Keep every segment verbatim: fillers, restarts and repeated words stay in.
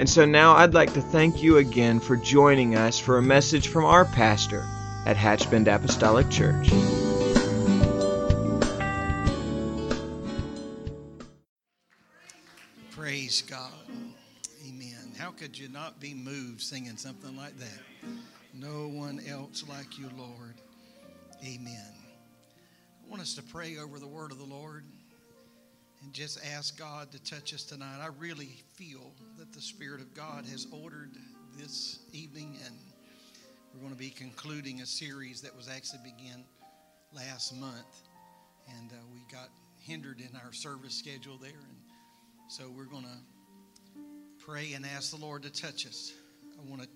And so now I'd like to thank you again for joining us for a message from our pastor at Hatchbend Apostolic Church. Praise God. Amen. How could you not be moved singing something like that? No one else like you, Lord. Amen. I want us to pray over the word of the Lord. And just ask God to touch us tonight. I really feel that the Spirit of God has ordered this evening, and we're going to be concluding a series that was actually began last month, and uh, we got hindered in our service schedule there, and so we're going to pray and ask the Lord to touch us. I want to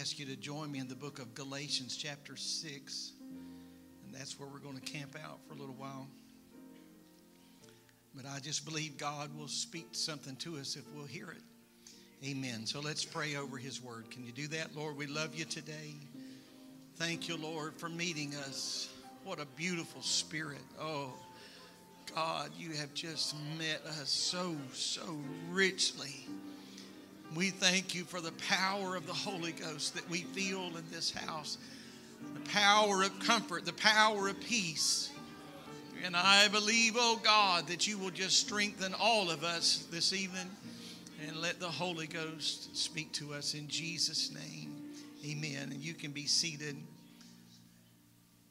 ask you to join me in the book of Galatians chapter six, and that's where we're going to camp out for a little while. But I just believe God will speak something to us if we'll hear it. Amen. So let's pray over his word. Can you do that? Lord, we love you today. Thank you, Lord, for meeting us. What a beautiful spirit. Oh, God, you have just met us so, so richly. We thank you for the power of the Holy Ghost that we feel in this house. The power of comfort, the power of peace. And I believe, oh God, that you will just strengthen all of us this evening and let the Holy Ghost speak to us in Jesus' name. Amen. And you can be seated.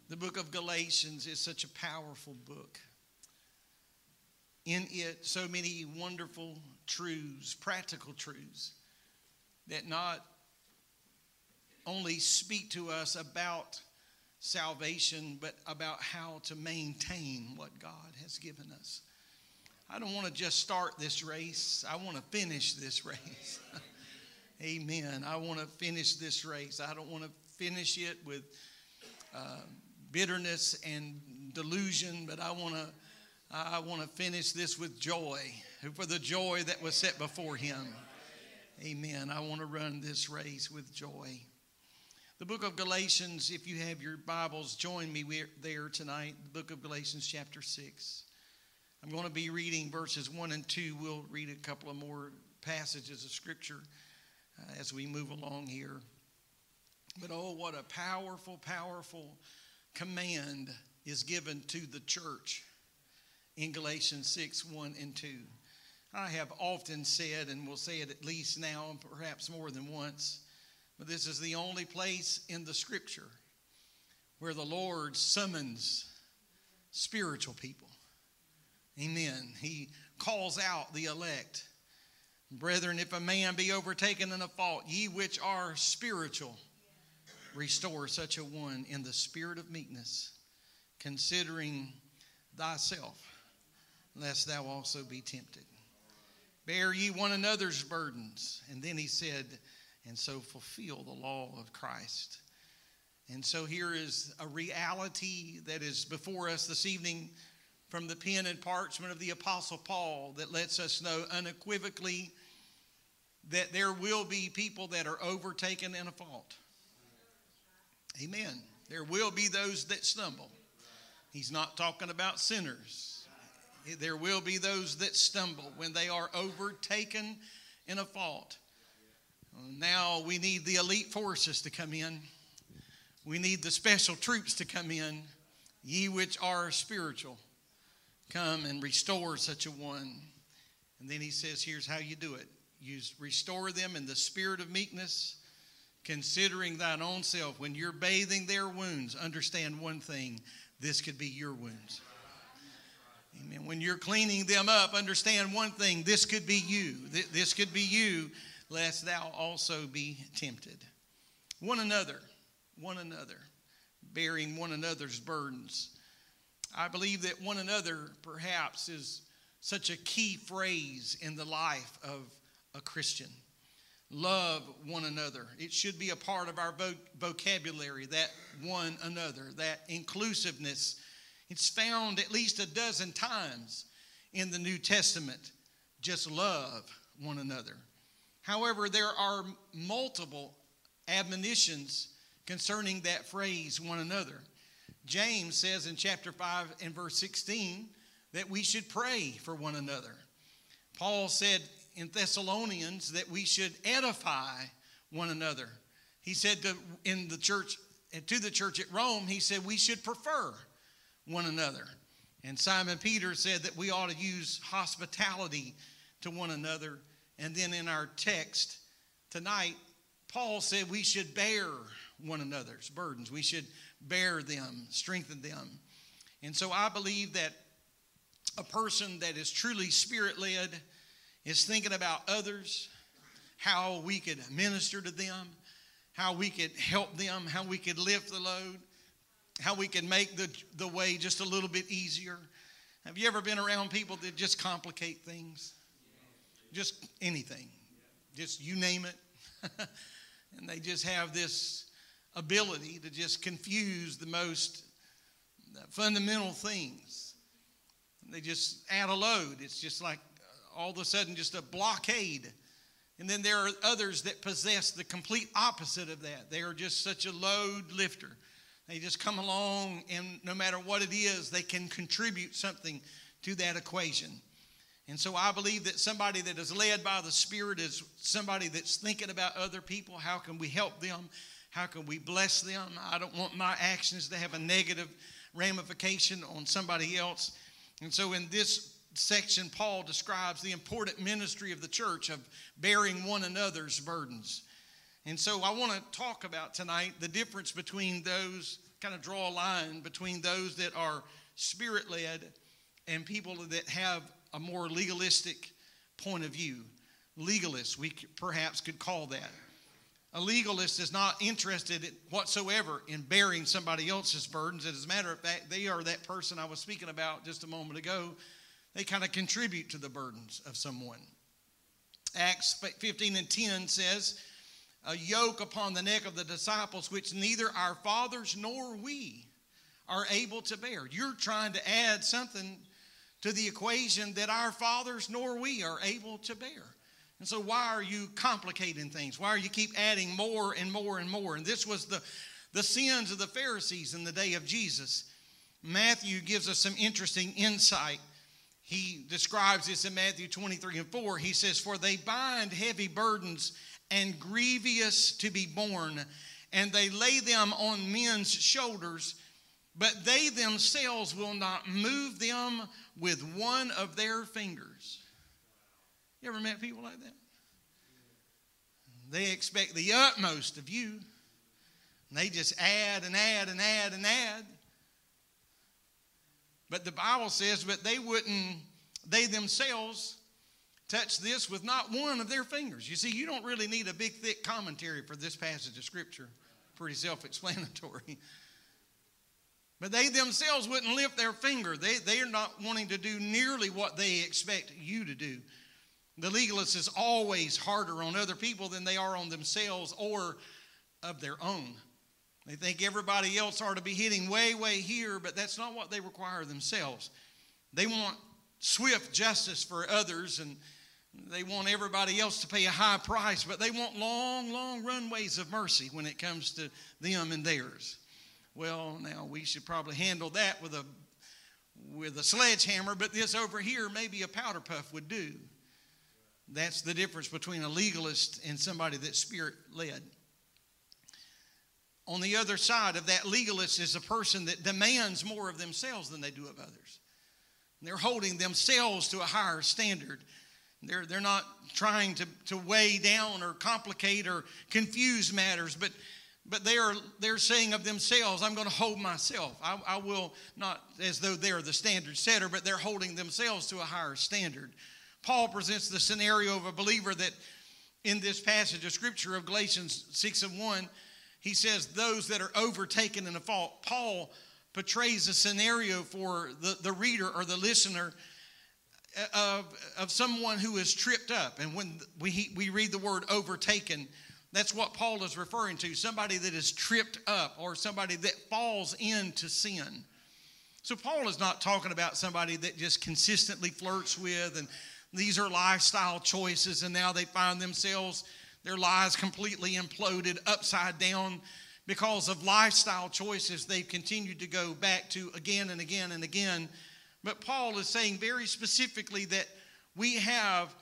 The book of Galatians is such a powerful book. In it, so many wonderful truths, practical truths, that not only speak to us about salvation, but about how to maintain what God has given us. I don't want to just start this race. I want to finish this race. Amen. I want to finish this race. I don't want to finish it with uh, bitterness and delusion, but I want to I want to finish this with joy, for the joy that was set before him. Amen. I want to run this race with joy. The book of Galatians, if you have your Bibles, join me there tonight. The book of Galatians chapter six. I'm going to be reading verses one and two. We'll read a couple of more passages of Scripture uh, as we move along here. But oh, what a powerful, powerful command is given to the church in Galatians six, one and two. I have often said, and will say it at least now, and perhaps more than once, but this is the only place in the Scripture where the Lord summons spiritual people. Amen. He calls out the elect. Brethren, if a man be overtaken in a fault, ye which are spiritual, restore such a one in the spirit of meekness, considering thyself, lest thou also be tempted. Bear ye one another's burdens. And then he said, and so fulfill the law of Christ. And so here is a reality that is before us this evening from the pen and parchment of the Apostle Paul that lets us know unequivocally that there will be people that are overtaken in a fault. Amen. There will be those that stumble. He's not talking about sinners. There will be those that stumble when they are overtaken in a fault. Now we need the elite forces to come in. We need the special troops to come in. Ye which are spiritual, come and restore such a one. And then he says, here's how you do it. You restore them in the spirit of meekness, considering thine own self. When you're bathing their wounds, understand one thing. This could be your wounds. Amen. When you're cleaning them up, understand one thing. This could be you. This could be you. Lest thou also be tempted. One another, one another, bearing one another's burdens. I believe that one another perhaps is such a key phrase in the life of a Christian. love one another. It should be a part of our vocabulary, that one another, that inclusiveness. It's found at least a dozen times in the New Testament. Just love one another. However, there are multiple admonitions concerning that phrase, one another. James says in chapter five and verse sixteen that we should pray for one another. Paul said in Thessalonians that we should edify one another. He said to, in the church, to the church at Rome, he said we should prefer one another. And Simon Peter said that we ought to use hospitality to one another. And then in our text tonight, Paul said we should bear one another's burdens. We should bear them, strengthen them. And so I believe that a person that is truly Spirit-led is thinking about others, how we could minister to them, how we could help them, how we could lift the load, how we could make the, the way just a little bit easier. Have you ever been around people that just complicate things? Just anything. Just you name it. And they just have this ability to just confuse the most fundamental things. They just add a load. It's just like all of a sudden just a blockade. And then there are others that possess the complete opposite of that. They are just such a load lifter. They just come along, and no matter what it is, they can contribute something to that equation. And so I believe that somebody that is led by the Spirit is somebody that's thinking about other people. How can we help them? How can we bless them? I don't want my actions to have a negative ramification on somebody else. And so in this section, Paul describes the important ministry of the church of bearing one another's burdens. And so I want to talk about tonight the difference between those, kind of draw a line between those that are Spirit-led and people that have a more legalistic point of view. Legalists, we perhaps could call that. A legalist is not interested whatsoever in bearing somebody else's burdens. As a matter of fact, they are that person I was speaking about just a moment ago. They kind of contribute to the burdens of someone. Acts fifteen and ten says, a yoke upon the neck of the disciples, which neither our fathers nor we are able to bear. You're trying to add something to the equation that our fathers nor we are able to bear. And so why are you complicating things? Why are you keep adding more and more and more? And this was the, the sins of the Pharisees in the day of Jesus. Matthew gives us some interesting insight. He describes this in Matthew twenty-three and four. He says, for they bind heavy burdens and grievous to be borne, and they lay them on men's shoulders, but they themselves will not move them with one of their fingers. You ever met people like that? They expect the utmost of you, and they just add and add and add and add. But the Bible says, but they wouldn't, they themselves touch this with not one of their fingers. You see, you don't really need a big, thick commentary for this passage of Scripture. Pretty self-explanatory. But they themselves wouldn't lift their finger. They, they are not wanting to do nearly what they expect you to do. The legalist is always harder on other people than they are on themselves or of their own. They think everybody else ought to be hitting way, way here, but that's not what they require themselves. They want swift justice for others, and they want everybody else to pay a high price, but they want long, long runways of mercy when it comes to them and theirs. Well, now we should probably handle that with a, with a sledgehammer, but this over here, maybe a powder puff would do. That's the difference between a legalist and somebody that's Spirit-led. On the other side of that legalist is a person that demands more of themselves than they do of others. They're holding themselves to a higher standard. They're, they're not trying to, to weigh down or complicate or confuse matters, but, but they are, they're saying of themselves, I'm going to hold myself. I, I will not, as though they're the standard setter, but they're holding themselves to a higher standard. Paul presents the scenario of a believer that in this passage of Scripture of Galatians six and one, he says those that are overtaken in a fault. Paul portrays a scenario for the, the reader or the listener of, of someone who is tripped up. And when we, we read the word overtaken, that's what Paul is referring to, somebody that is tripped up or somebody that falls into sin. So Paul is not talking about somebody that just consistently flirts with, and these are lifestyle choices, and now they find themselves, their lives completely imploded upside down because of lifestyle choices they've continued to go back to again and again and again. But Paul is saying very specifically that we have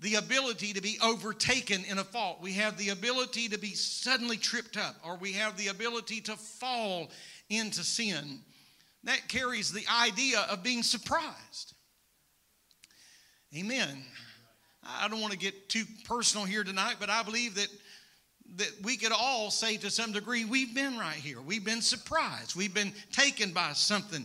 the ability to be overtaken in a fault. We have the ability to be suddenly tripped up, or we have the ability to fall into sin. That carries the idea of being surprised. Amen. I don't want to get too personal here tonight, but I believe that, that we could all say to some degree, we've been right here. We've been surprised. We've been taken by something.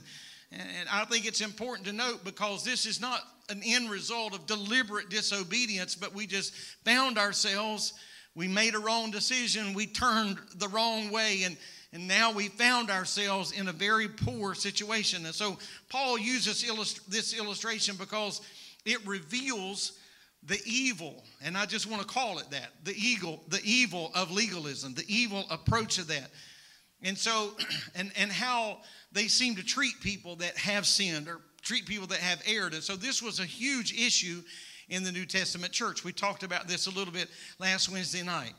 And I think it's important to note, because this is not an end result of deliberate disobedience, but we just found ourselves, we made a wrong decision, we turned the wrong way, and, and now we found ourselves in a very poor situation. And so Paul uses illust- this illustration because it reveals the evil, and I just want to call it that, the evil, the evil of legalism, the evil approach of that. And so, and, and how they seem to treat people that have sinned, or treat people that have erred. And so this was a huge issue in the New Testament church. We talked about this a little bit last Wednesday night.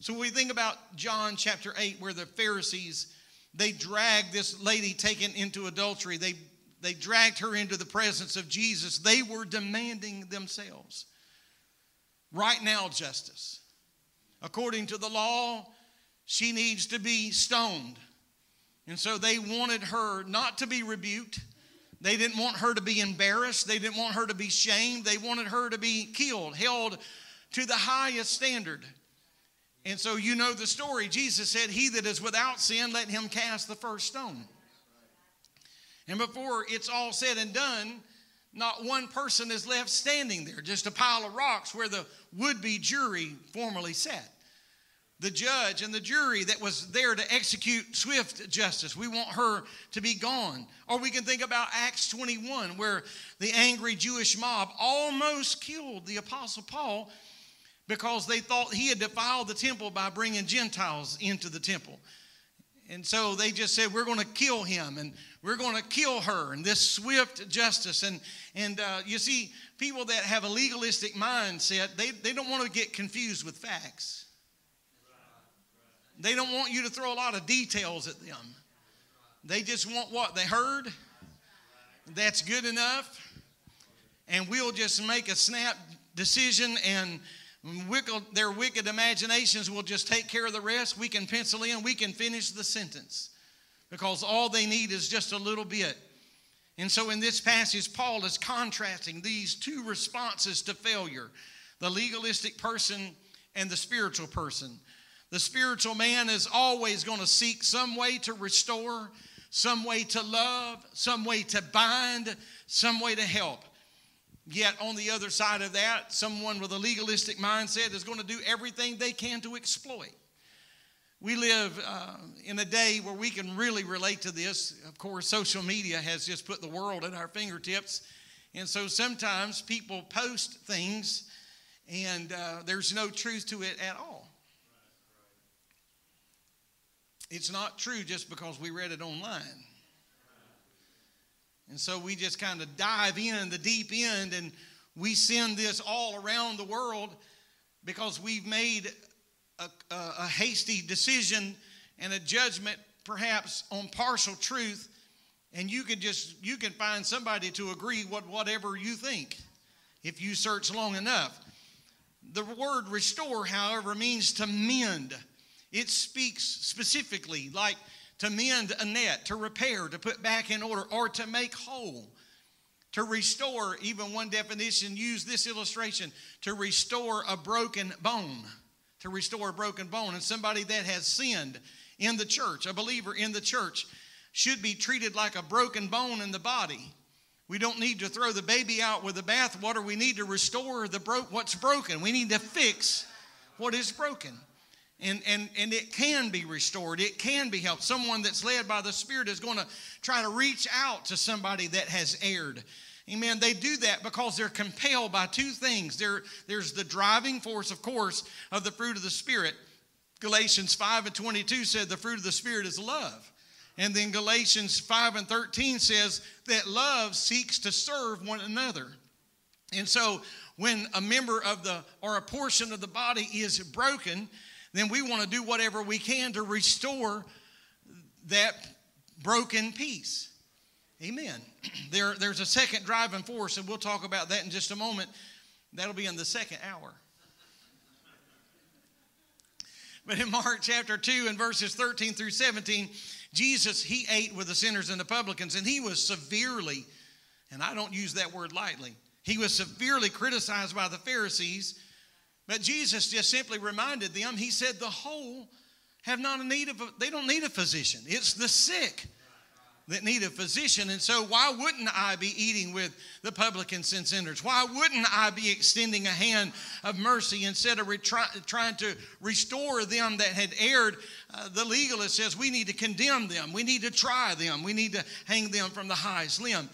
So when we think about John chapter eight, where the Pharisees, they dragged this lady taken into adultery. They, they dragged her into the presence of Jesus. They were demanding themselves right now justice. According to the law, she needs to be stoned. And so they wanted her not to be rebuked. They didn't want her to be embarrassed. They didn't want her to be shamed. They wanted her to be killed, held to the highest standard. And so you know the story. Jesus said, "He that is without sin, let him cast the first stone." And before it's all said and done, not one person is left standing there, just a pile of rocks where the would-be jury formerly sat. The judge and the jury that was there to execute swift justice. We want her to be gone. Or we can think about Acts twenty-one, where the angry Jewish mob almost killed the Apostle Paul because they thought he had defiled the temple by bringing Gentiles into the temple. And so they just said, we're going to kill him, and we're going to kill her, and this swift justice. And, and uh, you see, people that have a legalistic mindset, they, they don't want to get confused with facts. They don't want you to throw a lot of details at them. They just want what they heard. That's good enough. And we'll just make a snap decision, and their wicked imaginations will just take care of the rest. We can pencil in. We can finish the sentence, because all they need is just a little bit. And so in this passage, Paul is contrasting these two responses to failure, the legalistic person and the spiritual person. The spiritual man is always going to seek some way to restore, some way to love, some way to bind, some way to help. Yet on the other side of that, someone with a legalistic mindset is going to do everything they can to exploit. We live uh, in a day where we can really relate to this. Of course, social media has just put the world at our fingertips. And so sometimes people post things, and uh, there's no truth to it at all. It's not true just because we read it online. And so we just kind of dive in the deep end, and we send this all around the world because we've made a, a, a hasty decision and a judgment perhaps on partial truth, and you could just, you can find somebody to agree with whatever you think if you search long enough. The word restore, however, means to mend. It speaks specifically like to mend a net, to repair, to put back in order, or to make whole, to restore. Even one definition used this illustration, to restore a broken bone, to restore a broken bone. And somebody that has sinned in the church, a believer in the church, should be treated like a broken bone in the body. We don't need to throw the baby out with the bathwater. We need to restore the bro- what's broken. We need to fix what is broken. And, and, and it can be restored. It can be helped. Someone that's led by the Spirit is going to try to reach out to somebody that has erred. Amen. They do that because they're compelled by two things. There, there's the driving force, of course, of the fruit of the Spirit. Galatians five and twenty-two said the fruit of the Spirit is love. And then Galatians five and thirteen says that love seeks to serve one another. And so when a member of the, or a portion of the body is broken, then we want to do whatever we can to restore that broken piece. Amen. There, there's a second driving force, and we'll talk about that in just a moment. That'll be in the second hour. But in Mark chapter two and verses thirteen through seventeen, Jesus, he ate with the sinners and the publicans, and he was severely, and I don't use that word lightly, he was severely criticized by the Pharisees. But Jesus just simply reminded them, he said, the whole have not a need of, a, they don't need a physician. It's the sick that need a physician. And so why wouldn't I be eating with the publicans and sinners? Why wouldn't I be extending a hand of mercy instead of retry, trying to restore them that had erred? Uh, the legalist says we need to condemn them. We need to try them. We need to hang them from the highest limb.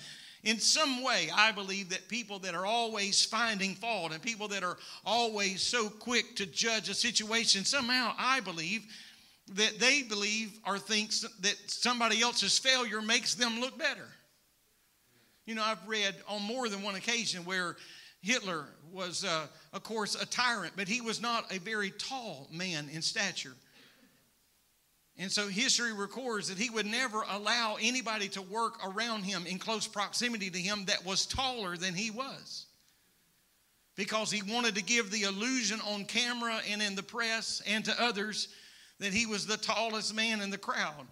In some way, I believe that people that are always finding fault and people that are always so quick to judge a situation, somehow I believe that they believe or think that somebody else's failure makes them look better. You know, I've read on more than one occasion where Hitler was, uh, of course, a tyrant, but he was not a very tall man in stature. And so history records that he would never allow anybody to work around him in close proximity to him that was taller than he was, because he wanted to give the illusion on camera and in the press and to others that he was the tallest man in the crowd.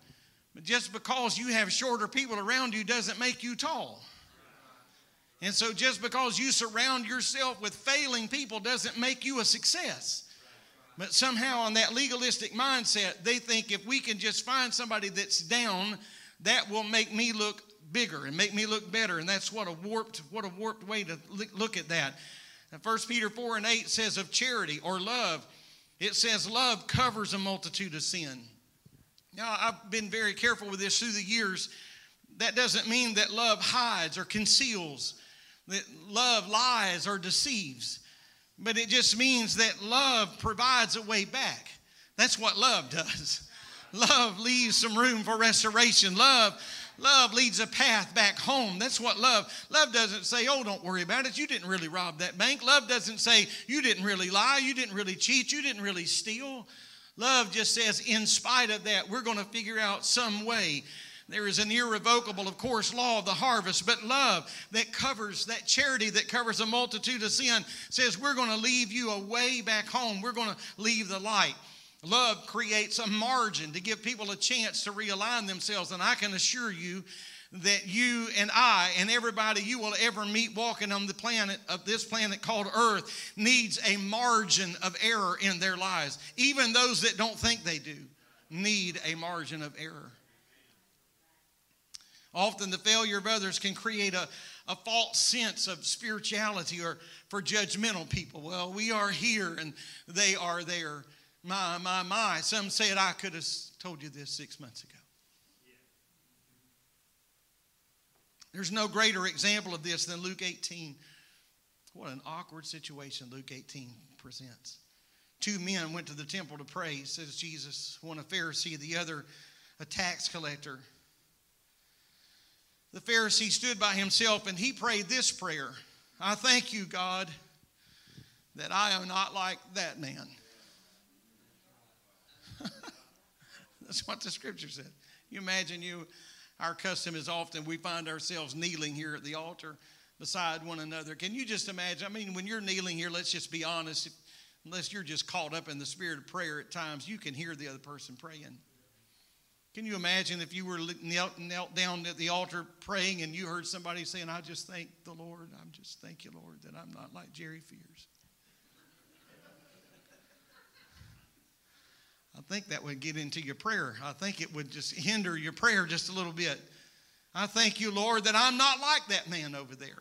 But just because you have shorter people around you doesn't make you tall. And so just because you surround yourself with failing people doesn't make you a success. But somehow on that legalistic mindset, they think if we can just find somebody that's down, that will make me look bigger and make me look better. And that's what a warped, what a warped way to look at that. And First Peter four and eight says of charity or love, it says love covers a multitude of sin. Now, I've been very careful with this through the years. That doesn't mean that love hides or conceals, that love lies or deceives. But it just means that love provides a way back. That's what love does. Love leaves some room for restoration. Love, love leads a path back home. That's what love. Love doesn't say, oh, don't worry about it. You didn't really rob that bank. Love doesn't say, you didn't really lie. You didn't really cheat. You didn't really steal. Love just says, in spite of that, we're going to figure out some way. There is an irrevocable, of course, law of the harvest, but love that covers, that charity that covers a multitude of sin says we're going to leave you a way back home. We're going to leave the light. Love creates a margin to give people a chance to realign themselves, and I can assure you that you and I and everybody you will ever meet walking on the planet of this planet called Earth needs a margin of error in their lives. Even those that don't think they do need a margin of error. Often the failure of others can create a, a false sense of spirituality or for judgmental people. Well, we are here and they are there. My, my, my. Some said I could have told you this six months ago. There's no greater example of this than Luke eighteen. What an awkward situation Luke eighteen presents. Two men went to the temple to pray, says Jesus, one a Pharisee, the other a tax collector. The Pharisee stood by himself and he prayed this prayer. I thank you, God, that I am not like that man. That's what the scripture said. You imagine you, our custom is often we find ourselves kneeling here at the altar beside one another. Can you just imagine? I mean, when you're kneeling here, let's just be honest. If, unless you're just caught up in the spirit of prayer at times, you can hear the other person praying. Can you imagine if you were knelt, knelt down at the altar praying and you heard somebody saying, I just thank the Lord. I'm just thank you, Lord, that I'm not like Jerry Fears. I think that would get into your prayer. I think it would just hinder your prayer just a little bit. I thank you, Lord, that I'm not like that man over there.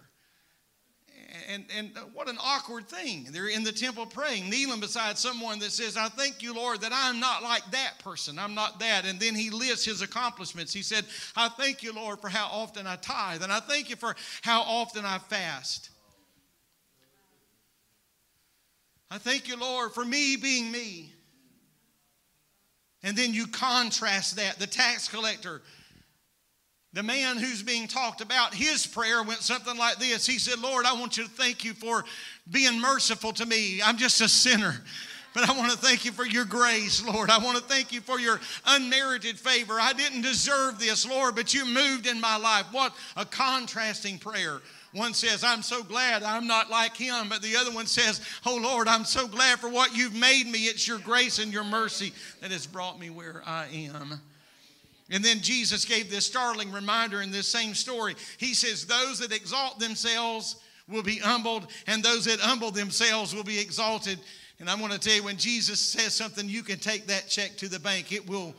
And, and what an awkward thing. They're in the temple praying, kneeling beside someone that says, I thank you, Lord, that I'm not like that person. I'm not that. And then he lists his accomplishments. He said, I thank you, Lord, for how often I tithe. And I thank you for how often I fast. I thank you, Lord, for me being me. And then you contrast that. The tax collector, the man who's being talked about, his prayer went something like this. He said, Lord, I want you to thank you for being merciful to me. I'm just a sinner, but I want to thank you for your grace, Lord. I want to thank you for your unmerited favor. I didn't deserve this, Lord, but you moved in my life. What a contrasting prayer. One says, I'm so glad I'm not like him. But the other one says, oh, Lord, I'm so glad for what you've made me. It's your grace and your mercy that has brought me where I am. And then Jesus gave this startling reminder in this same story. He says, those that exalt themselves will be humbled, and those that humble themselves will be exalted. And I'm going to tell you, when Jesus says something, you can take that check to the bank. It will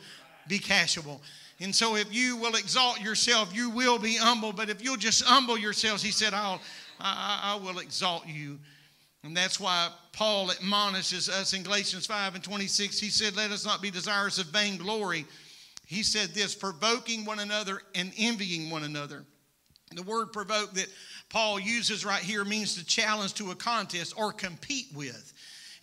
be cashable. And so if you will exalt yourself, you will be humble. But if you'll just humble yourselves, he said, I'll, I, I will exalt you. And that's why Paul admonishes us in Galatians five and twenty-six. He said, let us not be desirous of vainglory. He said this, provoking one another and envying one another. The word provoke that Paul uses right here means to challenge to a contest or compete with.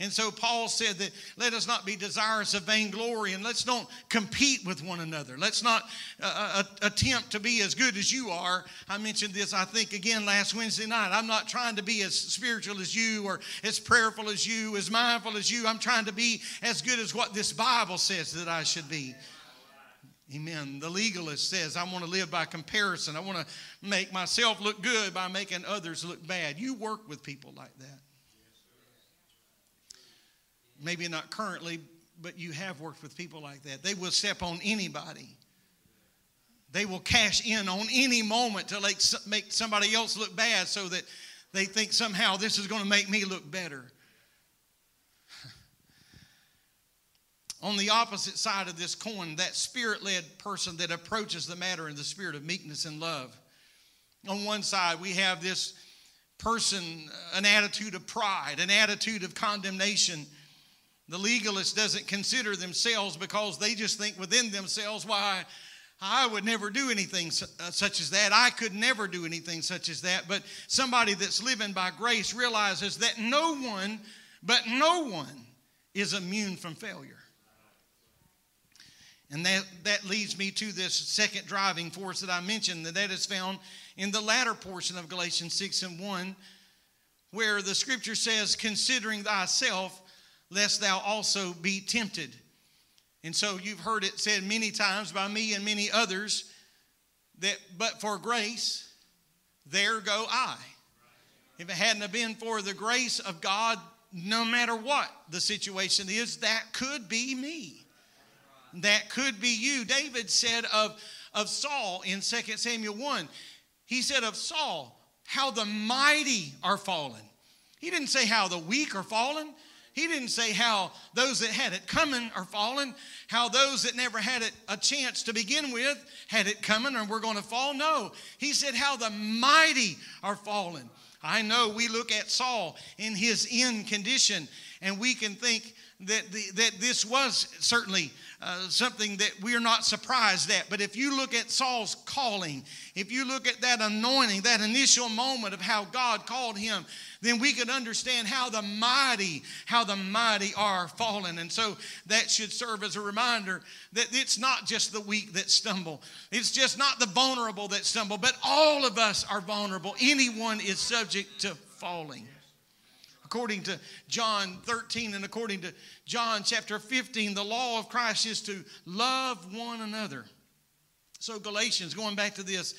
And so Paul said that let us not be desirous of vainglory, and let's not compete with one another. Let's not uh, attempt to be as good as you are. I mentioned this, I think, again last Wednesday night. I'm not trying to be as spiritual as you or as prayerful as you, as mindful as you. I'm trying to be as good as what this Bible says that I should be. Amen. The legalist says, I want to live by comparison. I want to make myself look good by making others look bad. You work with people like that. Maybe not currently, but you have worked with people like that. They will step on anybody. They will cash in on any moment to make somebody else look bad so that they think somehow this is going to make me look better. On the opposite side of this coin, that spirit-led person that approaches the matter in the spirit of meekness and love. On one side, we have this person, an attitude of pride, an attitude of condemnation. The legalist doesn't consider themselves because they just think within themselves, why, I would never do anything such as that. I could never do anything such as that. But somebody that's living by grace realizes that no one, but no one is immune from failure. And that, that leads me to this second driving force that I mentioned, and that is found in the latter portion of Galatians six and one, where the scripture says, considering thyself, lest thou also be tempted. And so you've heard it said many times by me and many others that, but for grace, there go I. If it hadn't been for the grace of God, no matter what the situation is, that could be me. That could be you. David said of, of Saul in Second Samuel one, he said of Saul, how the mighty are fallen. He didn't say how the weak are fallen. He didn't say how those that had it coming are fallen, how those that never had it a chance to begin with had it coming and were going to fall. No, he said how the mighty are fallen. I know we look at Saul in his end condition and we can think that, the, that this was certainly uh, something that we are not surprised at. But if you look at Saul's calling, if you look at that anointing, that initial moment of how God called him, then we can understand how the mighty, how the mighty are fallen. And so that should serve as a reminder that it's not just the weak that stumble. It's just not the vulnerable that stumble, but all of us are vulnerable. Anyone is subject to falling. According to John thirteen and according to John chapter fifteen, the law of Christ is to love one another. So Galatians, going back to this,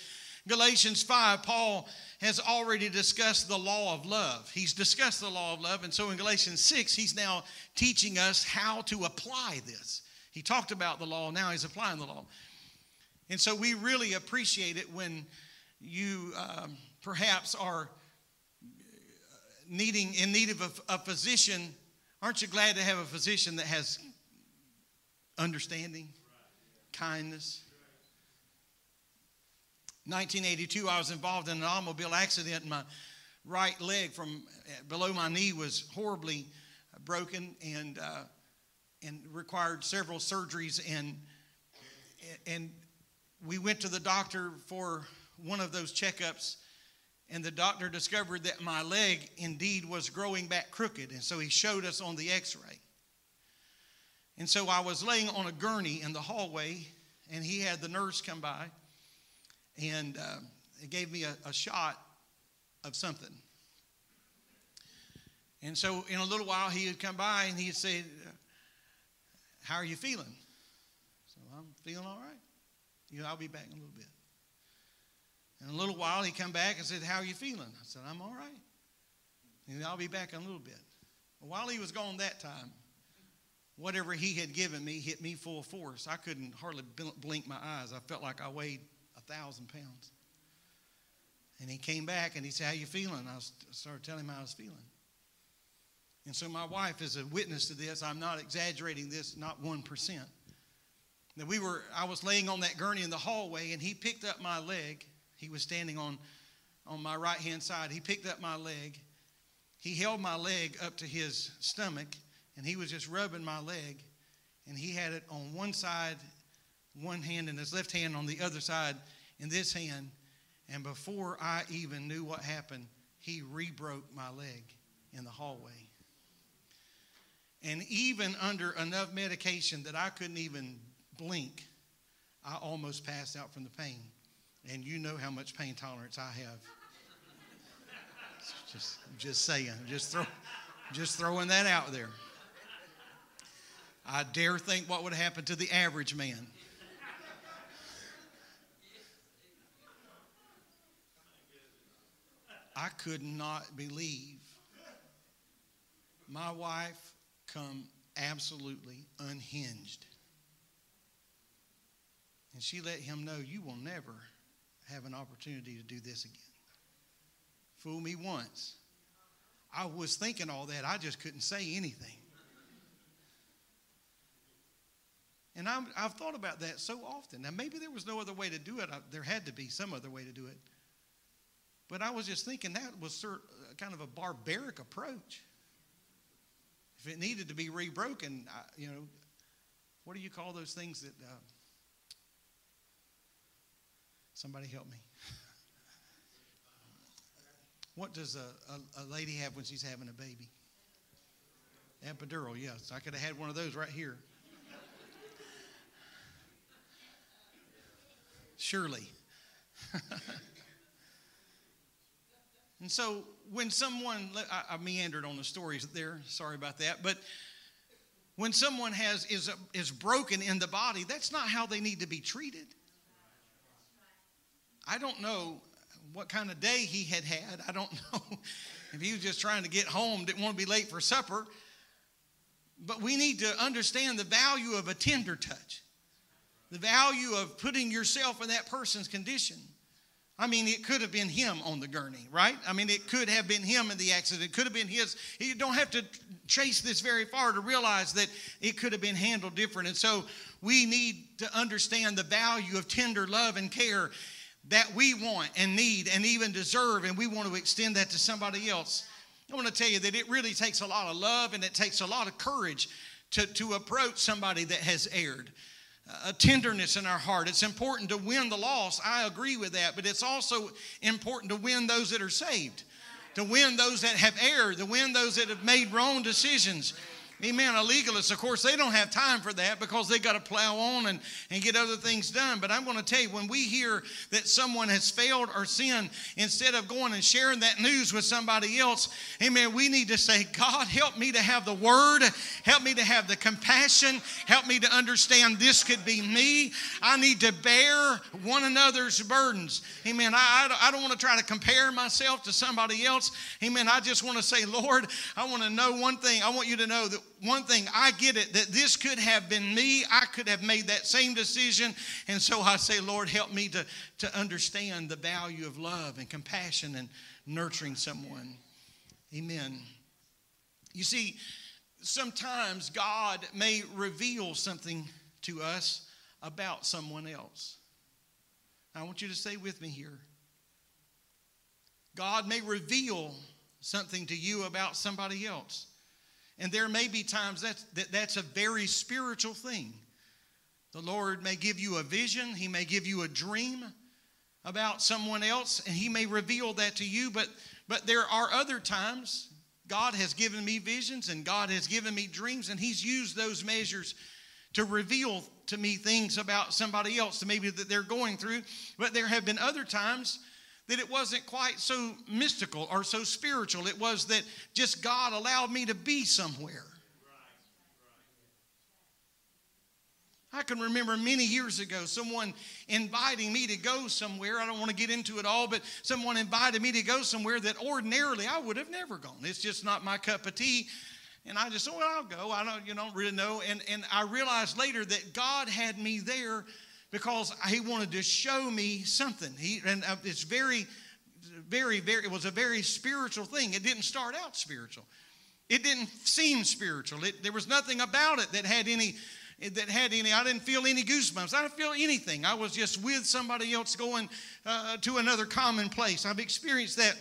Galatians five, Paul has already discussed the law of love. He's discussed the law of love. And so in Galatians six, he's now teaching us how to apply this. He talked about the law. Now he's applying the law. And so we really appreciate it when you um, perhaps are needing in need of a, a physician. Aren't you glad to have a physician that has understanding, kindness? nineteen eighty-two, I was involved in an automobile accident, and my right leg from below my knee was horribly broken and uh, and required several surgeries. And and we went to the doctor for one of those checkups, and the doctor discovered that my leg indeed was growing back crooked. And so he showed us on the x-ray. And so I was laying on a gurney in the hallway, and he had the nurse come by, and uh, it gave me a, a shot of something. And so in a little while, he would come by, and he'd say, "How are you feeling?" So I'm feeling all right. You know, I'll be back in a little bit. In a little while, he come back and said, "How are you feeling?" I said, "I'm all right." And I'll be back in a little bit. While he was gone that time, whatever he had given me hit me full force. I couldn't hardly blink my eyes. I felt like I weighed a thousand pounds. And he came back and he said, "How you feeling?" I started telling him how I was feeling. And so my wife is a witness to this. I'm not exaggerating this, not one percent. That we were, I was laying on that gurney in the hallway, and he picked up my leg. He was standing on, on my right-hand side. He picked up my leg. He held my leg up to his stomach, and he was just rubbing my leg. And he had it on one side, one hand, and his left hand on the other side in this hand. And before I even knew what happened, he re-broke my leg in the hallway. And even under enough medication that I couldn't even blink, I almost passed out from the pain. And you know how much pain tolerance I have. Just, just saying, just, throw, just throwing that out there. I dare think what would happen to the average man. I could not believe my wife come absolutely unhinged. And she let him know, "You will never have an opportunity to do this again. Fool me once." I was thinking all that. I just couldn't say anything. And I'm, I've thought about that so often. Now, maybe there was no other way to do it. I, there had to be some other way to do it. But I was just thinking that was sort of, kind of a barbaric approach. If it needed to be rebroken, I, you know, what do you call those things that... Uh, Somebody help me. What does a, a, a lady have when she's having a baby? Epidural, yes. I could have had one of those right here. Surely. And so when someone, I, I meandered on the stories there. Sorry about that. But when someone has is, is broken in the body, that's not how they need to be treated. I don't know what kind of day he had had. I don't know if he was just trying to get home, didn't want to be late for supper. But we need to understand the value of a tender touch, the value of putting yourself in that person's condition. I mean, it could have been him on the gurney, right? I mean, it could have been him in the accident. It could have been his. You don't have to chase this very far to realize that it could have been handled different. And so we need to understand the value of tender love and care that we want and need and even deserve, and we want to extend that to somebody else. I want to tell you that it really takes a lot of love, and it takes a lot of courage to, to approach somebody that has erred. A tenderness in our heart. It's important to win the lost. I agree with that, but it's also important to win those that are saved, to win those that have erred, to win those that have made wrong decisions. Amen. A legalist, of course, they don't have time for that because they got to plow on and, and get other things done. But I'm going to tell you, when we hear that someone has failed or sinned, instead of going and sharing that news with somebody else, amen, we need to say, "God, help me to have the word. Help me to have the compassion. Help me to understand this could be me. I need to bear one another's burdens." Amen. I, I, I don't want to try to compare myself to somebody else. Amen. I just want to say, "Lord, I want to know one thing. I want you to know that one thing, I get it, that this could have been me. I could have made that same decision." And so I say, "Lord, help me to, to understand the value of love and compassion and nurturing someone." Amen. You see, sometimes God may reveal something to us about someone else. I want you to stay with me here. God may reveal something to you about somebody else. And there may be times that, that that's a very spiritual thing. The Lord may give you a vision. He may give you a dream about someone else, and he may reveal that to you. But, but there are other times God has given me visions and God has given me dreams, and he's used those measures to reveal to me things about somebody else that maybe that they're going through. But there have been other times that it wasn't quite so mystical or so spiritual. It was that just God allowed me to be somewhere. I can remember many years ago someone inviting me to go somewhere. I don't want to get into it all, but someone invited me to go somewhere that ordinarily I would have never gone. It's just not my cup of tea. And I just, oh, well, I'll go. I don't, you don't really know. And, and I realized later that God had me there because he wanted to show me something. He, and it's very, very, very, it was a very spiritual thing. It didn't start out spiritual. It didn't seem spiritual. It, there was nothing about it that had any, that had any, I didn't feel any goosebumps. I didn't feel anything. I was just with somebody else going uh, to another common place. I've experienced that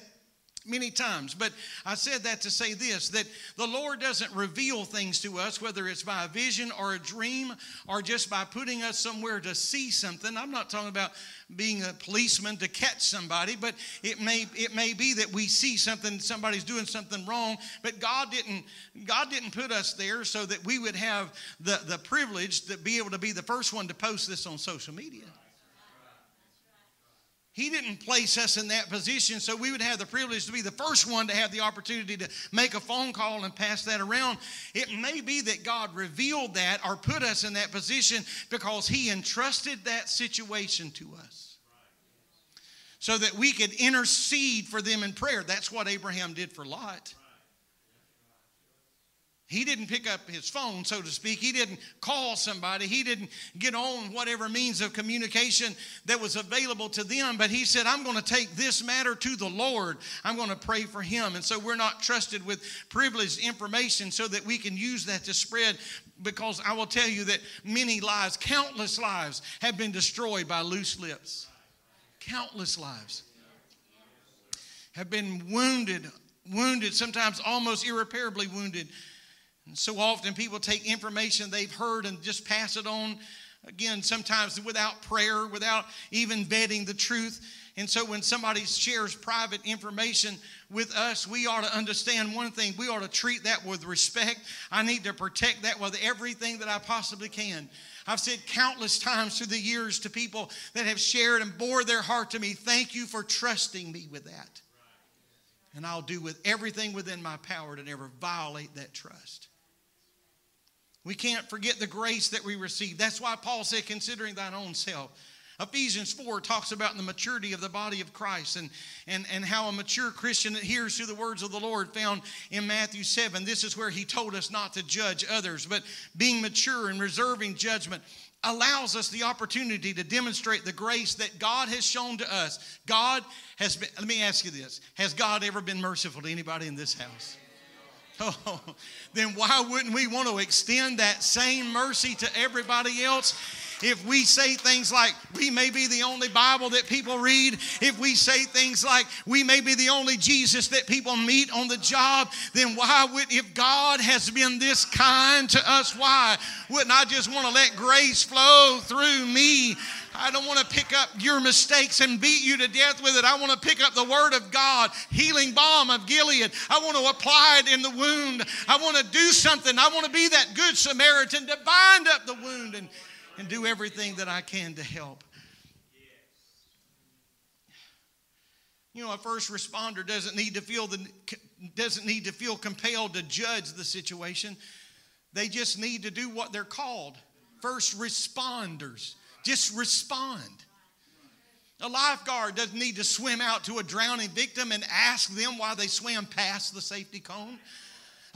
many times. But I said that to say this, that the Lord doesn't reveal things to us, whether it's by a vision or a dream or just by putting us somewhere to see something. I'm not talking about being a policeman to catch somebody, but it may it may be that we see something, somebody's doing something wrong, but God didn't God didn't put us there so that we would have the, the privilege to be able to be the first one to post this on social media. He didn't place us in that position so we would have the privilege to be the first one to have the opportunity to make a phone call and pass that around. It may be that God revealed that or put us in that position because he entrusted that situation to us so that we could intercede for them in prayer. That's what Abraham did for Lot. He didn't pick up his phone, so to speak. He didn't call somebody. He didn't get on whatever means of communication that was available to them. But he said, I'm going to take this matter to the Lord. I'm going to pray for him. And so we're not trusted with privileged information so that we can use that to spread. Because I will tell you that many lives, countless lives, have been destroyed by loose lips. Countless lives have been wounded, wounded, sometimes almost irreparably wounded. And so often people take information they've heard and just pass it on, again, sometimes without prayer, without even vetting the truth. And so when somebody shares private information with us, we ought to understand one thing. We ought to treat that with respect. I need to protect that with everything that I possibly can. I've said countless times through the years to people that have shared and bore their heart to me, thank you for trusting me with that. And I'll do with everything within my power to never violate that trust. We can't forget the grace that we receive. That's why Paul said, considering thine own self. Ephesians four talks about the maturity of the body of Christ and, and, and how a mature Christian adheres to the words of the Lord found in Matthew seven. This is where he told us not to judge others, but being mature and reserving judgment allows us the opportunity to demonstrate the grace that God has shown to us. God has been, let me ask you this, has God ever been merciful to anybody in this house? Oh, then why wouldn't we want to extend that same mercy to everybody else? If we say things like, we may be the only Bible that people read, if we say things like, we may be the only Jesus that people meet on the job, then why would, if God has been this kind to us, why wouldn't I just want to let grace flow through me? I don't want to pick up your mistakes and beat you to death with it. I want to pick up the Word of God, healing balm of Gilead. I want to apply it in the wound. I want to do something. I want to be that good Samaritan to bind up the wound and, and do everything that I can to help. You know, a first responder doesn't need to feel the doesn't need to feel compelled to judge the situation. They just need to do what they're called. First responders. Just respond. A lifeguard doesn't need to swim out to a drowning victim and ask them why they swam past the safety cone.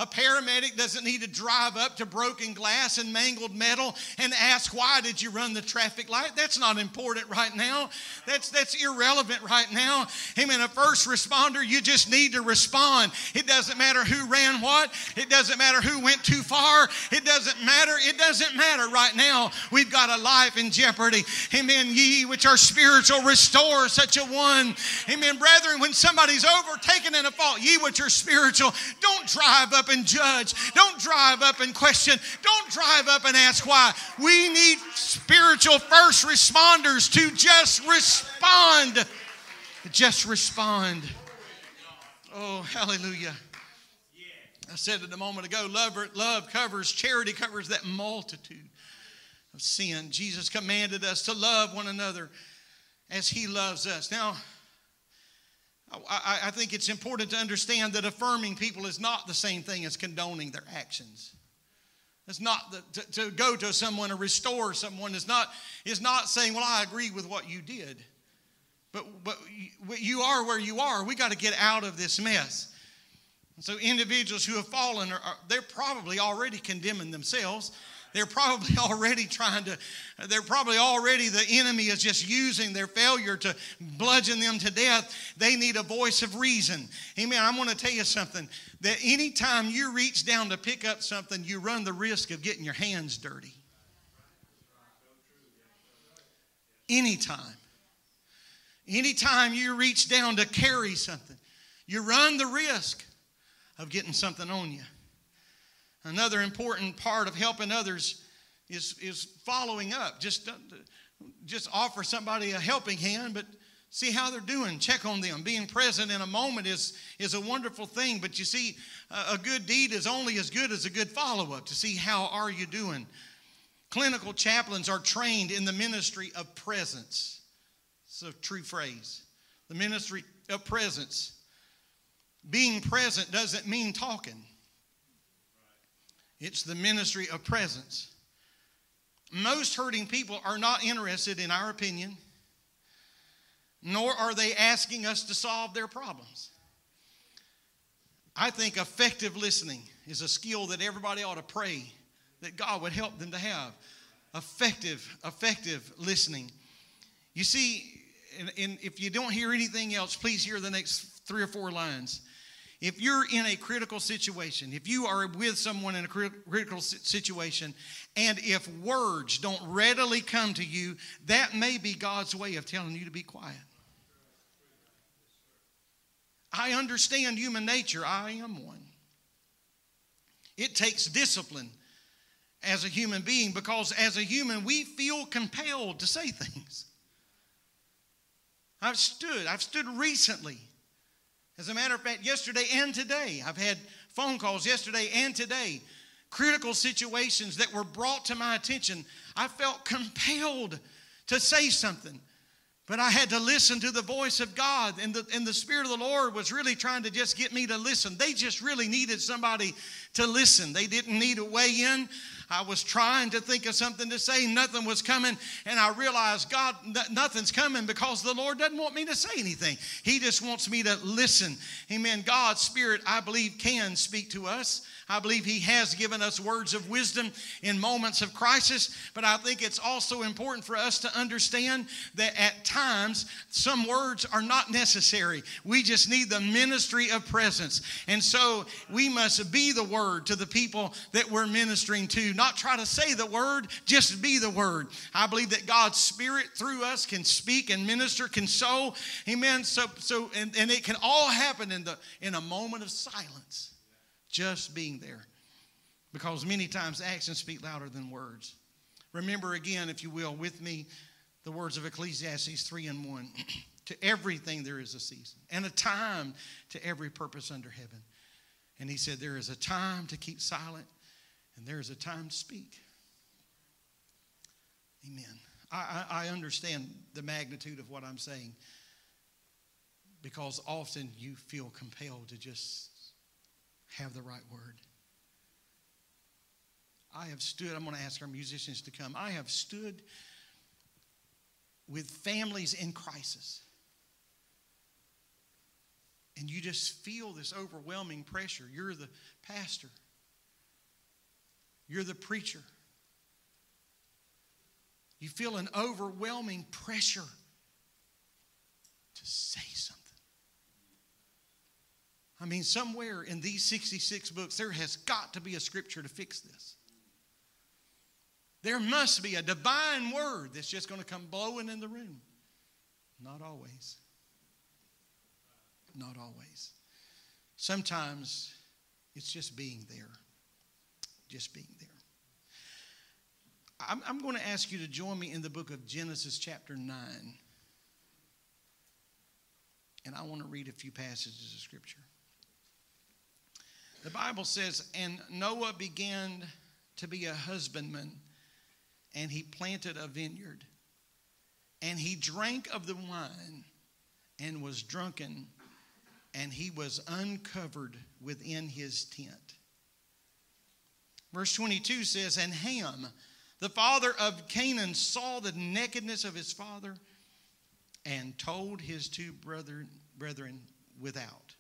A paramedic doesn't need to drive up to broken glass and mangled metal and ask, why did you run the traffic light? That's not important right now. That's, that's irrelevant right now. Amen. A first responder, you just need to respond. It doesn't matter who ran what. It doesn't matter who went too far. It doesn't matter. It doesn't matter right now. We've got a life in jeopardy. Amen. Ye which are spiritual, restore such a one. Amen. Brethren, when somebody's overtaken in a fault, ye which are spiritual, don't drive up and judge. Don't drive up and question. Don't drive up and ask why. We need spiritual first responders to just respond. Just respond. Oh, hallelujah. I said it a moment ago, love, love covers, charity covers that multitude of sin. Jesus commanded us to love one another as he loves us. Now, I, I think it's important to understand that affirming people is not the same thing as condoning their actions. It's not the, to, to go to someone or restore someone is not, is not saying, well, I agree with what you did. But, but you are where you are. We got to get out of this mess. So individuals who have fallen, are, they're probably already condemning themselves. They're probably already trying to, they're probably already, the enemy is just using their failure to bludgeon them to death. They need a voice of reason. Amen. I'm going to tell you something, that anytime you reach down to pick up something, you run the risk of getting your hands dirty. Anytime. Anytime you reach down to carry something, you run the risk of getting something on you. Another important part of helping others is, is following up. Just, just offer somebody a helping hand, but see how they're doing. Check on them. Being present in a moment is, is a wonderful thing, but you see, a good deed is only as good as a good follow-up to see how are you doing. Clinical chaplains are trained in the ministry of presence. It's a true phrase. The ministry of presence. Being present doesn't mean talking. It's the ministry of presence. Most hurting people are not interested in our opinion, nor are they asking us to solve their problems. I think effective listening is a skill that everybody ought to pray that God would help them to have. Effective, effective listening. You see, and, and if you don't hear anything else, please hear the next three or four lines. If you're in a critical situation, if you are with someone in a critical situation, and if words don't readily come to you, that may be God's way of telling you to be quiet. I understand human nature. I am one. It takes discipline as a human being because as a human, we feel compelled to say things. I've stood, I've stood recently. As a matter of fact, yesterday and today, I've had phone calls yesterday and today, critical situations that were brought to my attention. I felt compelled to say something, but I had to listen to the voice of God, and the, and the Spirit of the Lord was really trying to just get me to listen. They just really needed somebody to listen. They didn't need a way in. I was trying to think of something to say. Nothing was coming. And I realized, God, nothing's coming because the Lord doesn't want me to say anything. He just wants me to listen. Amen. God's Spirit, I believe, can speak to us. I believe He has given us words of wisdom in moments of crisis. But I think it's also important for us to understand that at times, some words are not necessary. We just need the ministry of presence. And so we must be the word to the people that we're ministering to. Not try to say the word, just be the word. I believe that God's Spirit through us can speak and minister, console. Amen. So, so and, and it can all happen in the in a moment of silence, just being there. Because many times actions speak louder than words. Remember again, if you will, with me, the words of Ecclesiastes three and one. To everything there is a season and a time to every purpose under heaven. And he said, there is a time to keep silent. And there is a time to speak. Amen. I, I, I understand the magnitude of what I'm saying because often you feel compelled to just have the right word. I have stood, I'm going to ask our musicians to come. I have stood with families in crisis and you just feel this overwhelming pressure. You're the pastor. You're the preacher. You feel an overwhelming pressure to say something. I mean, somewhere in these sixty-six books, there has got to be a scripture to fix this. There must be a divine word that's just going to come blowing in the room. Not always. Not always. Sometimes it's just being there. Just being there. I'm, I'm going to ask you to join me in the book of Genesis chapter nine. And I want to read a few passages of scripture. The Bible says, and Noah began to be a husbandman, and he planted a vineyard, and he drank of the wine and was drunken, and he was uncovered within his tent. Verse twenty-two says, and Ham, the father of Canaan, saw the nakedness of his father and told his two brethren, brethren without.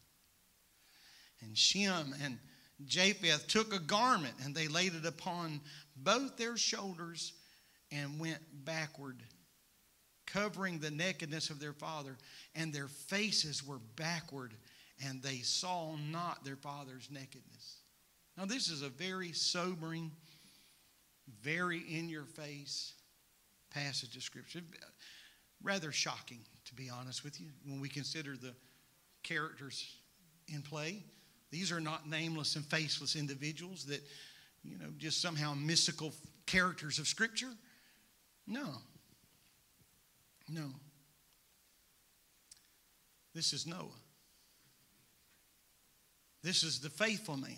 And Shem and Japheth took a garment, and they laid it upon both their shoulders and went backward, covering the nakedness of their father. And their faces were backward, and they saw not their father's nakedness. Now, this is a very sobering, very in-your-face passage of Scripture. Rather shocking, to be honest with you, when we consider the characters in play. These are not nameless and faceless individuals that, you know, just somehow mystical characters of Scripture. No. No. This is Noah. This is the faithful man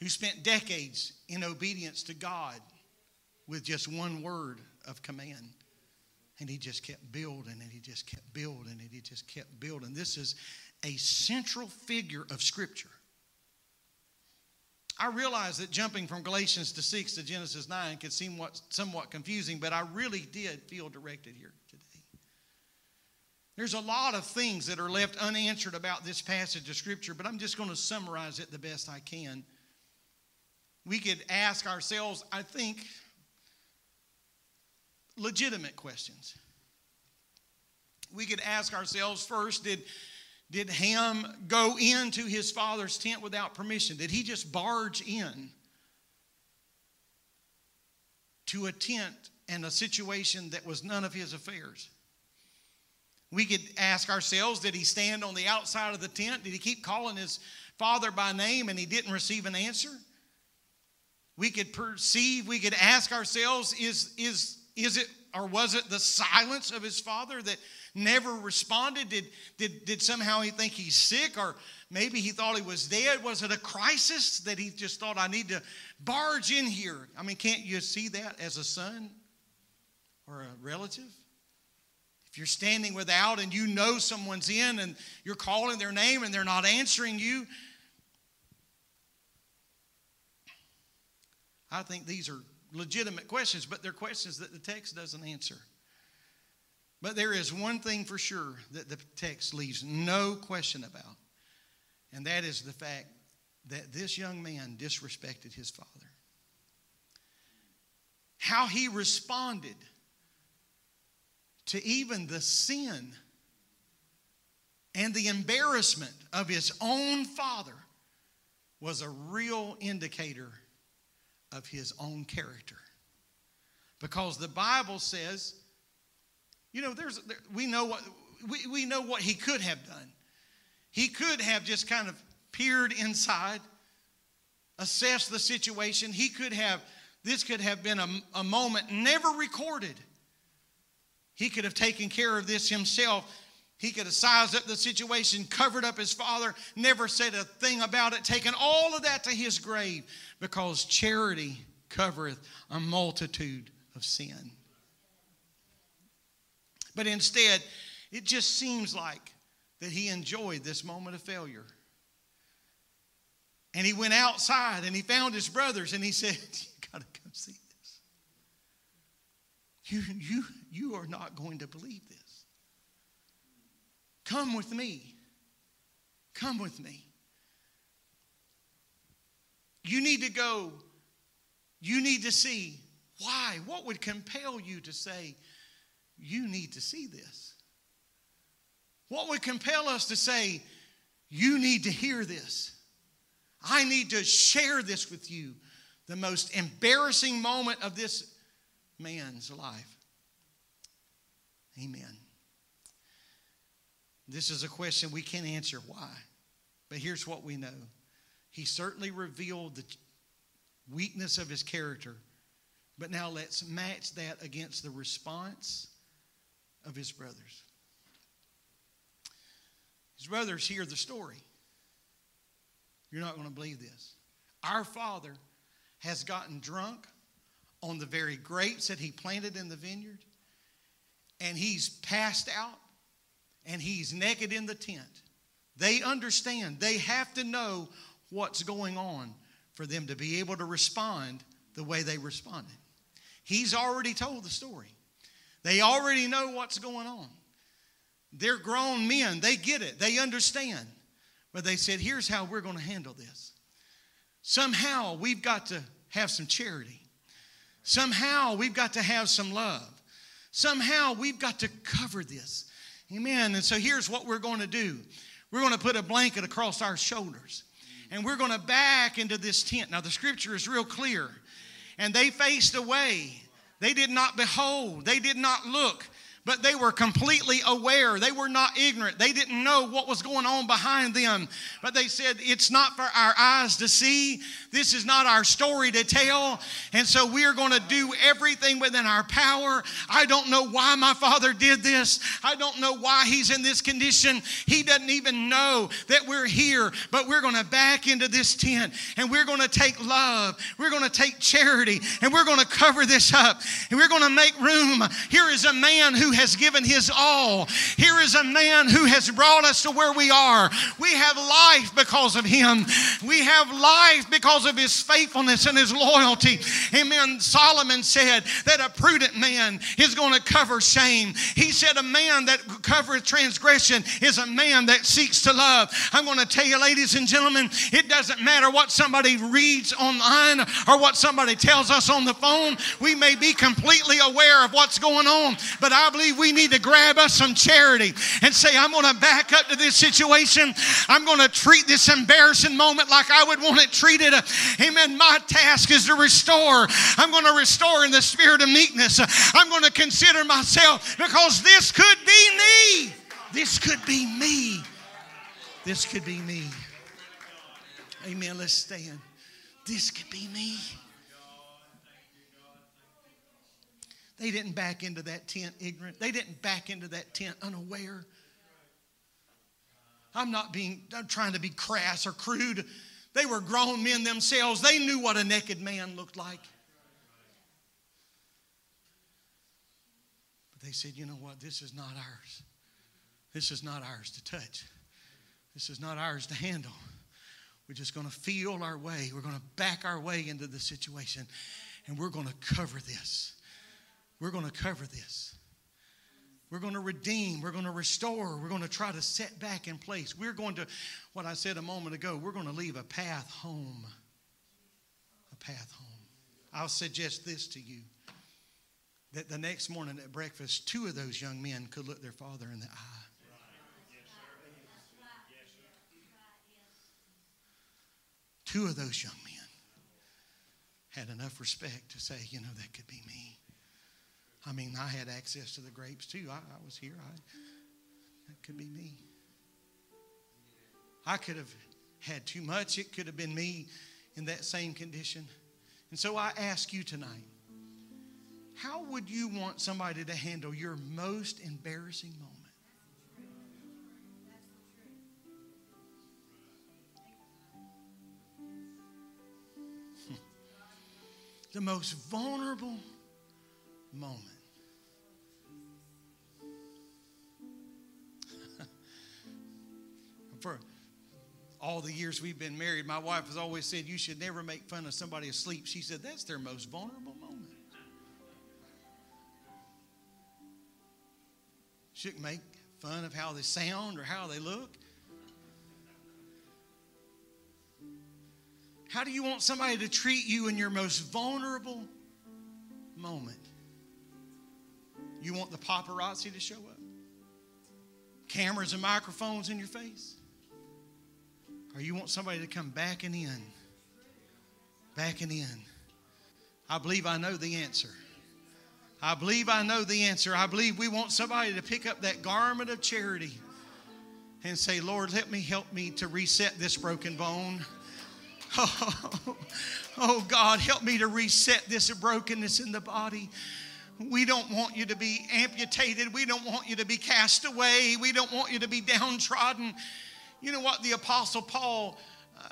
who spent decades in obedience to God with just one word of command. And he just kept building, and he just kept building, and he just kept building. This is a central figure of Scripture. I realize that jumping from Galatians to six to Genesis nine could seem what, somewhat confusing, but I really did feel directed here today. There's a lot of things that are left unanswered about this passage of Scripture, but I'm just going to summarize it the best I can. We could ask ourselves, I think, legitimate questions. We could ask ourselves first, did Did Ham go into his father's tent without permission? Did he just barge in to a tent and a situation that was none of his affairs? We could ask ourselves, did he stand on the outside of the tent? Did he keep calling his father by name and he didn't receive an answer? We could perceive, we could ask ourselves, is, is, is it or was it the silence of his father that never responded? Did, did, did somehow he think he's sick, or maybe he thought he was dead? Was it a crisis that he just thought, I need to barge in here? I mean, can't you see that as a son or a relative? If you're standing without and you know someone's in and you're calling their name and they're not answering you. I think these are legitimate questions, but they're questions that the text doesn't answer. But there is one thing for sure that the text leaves no question about, and that is the fact that this young man disrespected his father. How he responded to even the sin and the embarrassment of his own father was a real indicator of his own character. Because the Bible says, you know, there's there, we know what we, we know what he could have done. He could have just kind of peered inside, assessed the situation. He could have, this could have been a, a moment never recorded. He could have taken care of this himself. He could have sized up the situation, covered up his father, never said a thing about it, taken all of that to his grave, because charity covereth a multitude of sin. But instead, it just seems like that he enjoyed this moment of failure. And he went outside and he found his brothers and he said, you got to come see this. You, you, you are not going to believe this. Come with me. Come with me. You need to go. You need to see. Why? What would compel you to say, you need to see this? What would compel us to say, you need to hear this? I need to share this with you. The most embarrassing moment of this man's life. Amen. This is a question we can't answer why. But here's what we know. He certainly revealed the weakness of his character. But now let's match that against the response of his brothers. His brothers hear the story. You're not going to believe this. Our father has gotten drunk on the very grapes that he planted in the vineyard. And he's passed out. And he's naked in the tent. They understand. They have to know what's going on for them to be able to respond the way they responded. He's already told the story. They already know what's going on. They're grown men. They get it. They understand. But they said, here's how we're going to handle this. Somehow we've got to have some charity. Somehow we've got to have some love. Somehow we've got to cover this. Amen. And so here's what we're going to do. We're going to put a blanket across our shoulders. And we're going to back into this tent. Now the scripture is real clear. And they faced away. They did not behold. They did not look. But they were completely aware. They were not ignorant. They didn't know what was going on behind them. But they said, it's not for our eyes to see. This is not our story to tell. And so we are going to do everything within our power. I don't know why my father did this. I don't know why he's in this condition. He doesn't even know that we're here. But we're going to back into this tent. And we're going to take love. We're going to take charity. And we're going to cover this up. And we're going to make room. Here is a man who has given his all. Here is a man who has brought us to where we are. We have life because of him. We have life because of his faithfulness and his loyalty. Amen. Solomon said that a prudent man is going to cover shame. He said a man that covers transgression is a man that seeks to love. I'm going to tell you, ladies and gentlemen, it doesn't matter what somebody reads online or what somebody tells us on the phone. We may be completely aware of what's going on, but I believe we need to grab us some charity and say, I'm going to back up to this situation. I'm going to treat this embarrassing moment like I would want it treated. Amen. My task is to restore. I'm going to restore in the spirit of meekness. I'm going to consider myself, because this could be me. This could be me. This could be me. Amen. Let's stand. This could be me. They didn't back into that tent ignorant. They didn't back into that tent unaware. I'm not being, I'm trying to be crass or crude. They were grown men themselves. They knew what a naked man looked like. But they said, you know what? This is not ours. This is not ours to touch. This is not ours to handle. We're just going to feel our way. We're going to back our way into the situation. And we're going to cover this. We're going to cover this. We're going to redeem. We're going to restore. We're going to try to set back in place. We're going to, what I said a moment ago, we're going to leave a path home. A path home. I'll suggest this to you. That the next morning at breakfast, two of those young men could look their father in the eye. Two of those young men had enough respect to say, you know, that could be me. I mean, I had access to the grapes too. I, I was here. I, that could be me. I could have had too much. It could have been me in that same condition. And so I ask you tonight, how would you want somebody to handle your most embarrassing moment? The most vulnerable moment. For all the years we've been married, my wife has always said, you should never make fun of somebody asleep. She said, that's their most vulnerable moment. Shouldn't make fun of how they sound or how they look? How do you want somebody to treat you in your most vulnerable moment? You want the paparazzi to show up? Cameras and microphones in your face? Or you want somebody to come backing in? Backing in. I believe I know the answer. I believe I know the answer. I believe we want somebody to pick up that garment of charity and say, Lord, let me help me to reset this broken bone. Oh, oh, God, help me to reset this brokenness in the body. We don't want you to be amputated. We don't want you to be cast away. We don't want you to be downtrodden. You know what? The Apostle Paul uh,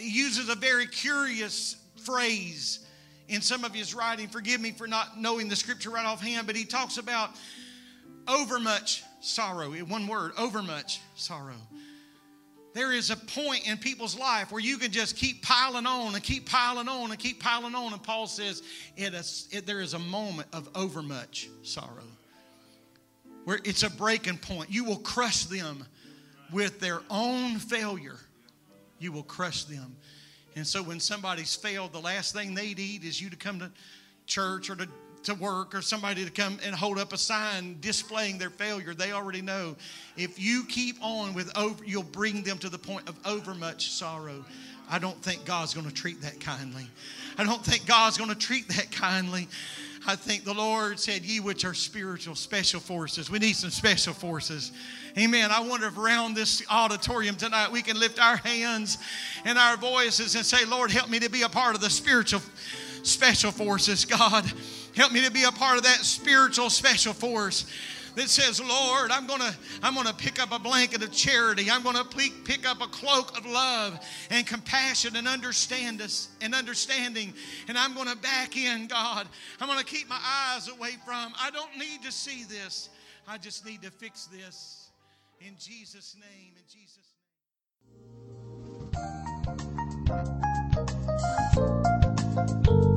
uses a very curious phrase in some of his writing. Forgive me for not knowing the scripture right offhand, but he talks about overmuch sorrow. In one word, overmuch sorrow. There is a point in people's life where you can just keep piling on and keep piling on and keep piling on. And Paul says it is, it, there is a moment of overmuch sorrow where it's a breaking point. You will crush them with their own failure. You will crush them. And so when somebody's failed, the last thing they need is you to come to church or to, to work or somebody to come and hold up a sign displaying their failure. They already know if you keep on with over, you'll bring them to the point of overmuch sorrow. I don't think God's going to treat that kindly. I don't think God's going to treat that kindly. I think the Lord said, ye which are spiritual, special forces. We need some special forces. Amen. I wonder if around this auditorium tonight we can lift our hands and our voices and say, Lord, help me to be a part of the spiritual special forces. God, help me to be a part of that spiritual special force that says, Lord, I'm going to I'm gonna pick up a blanket of charity. I'm going to pick up a cloak of love and compassion and, understand us, and understanding. And I'm going to back in, God. I'm going to keep my eyes away from. I don't need to see this. I just need to fix this. In Jesus' name, in Jesus' name.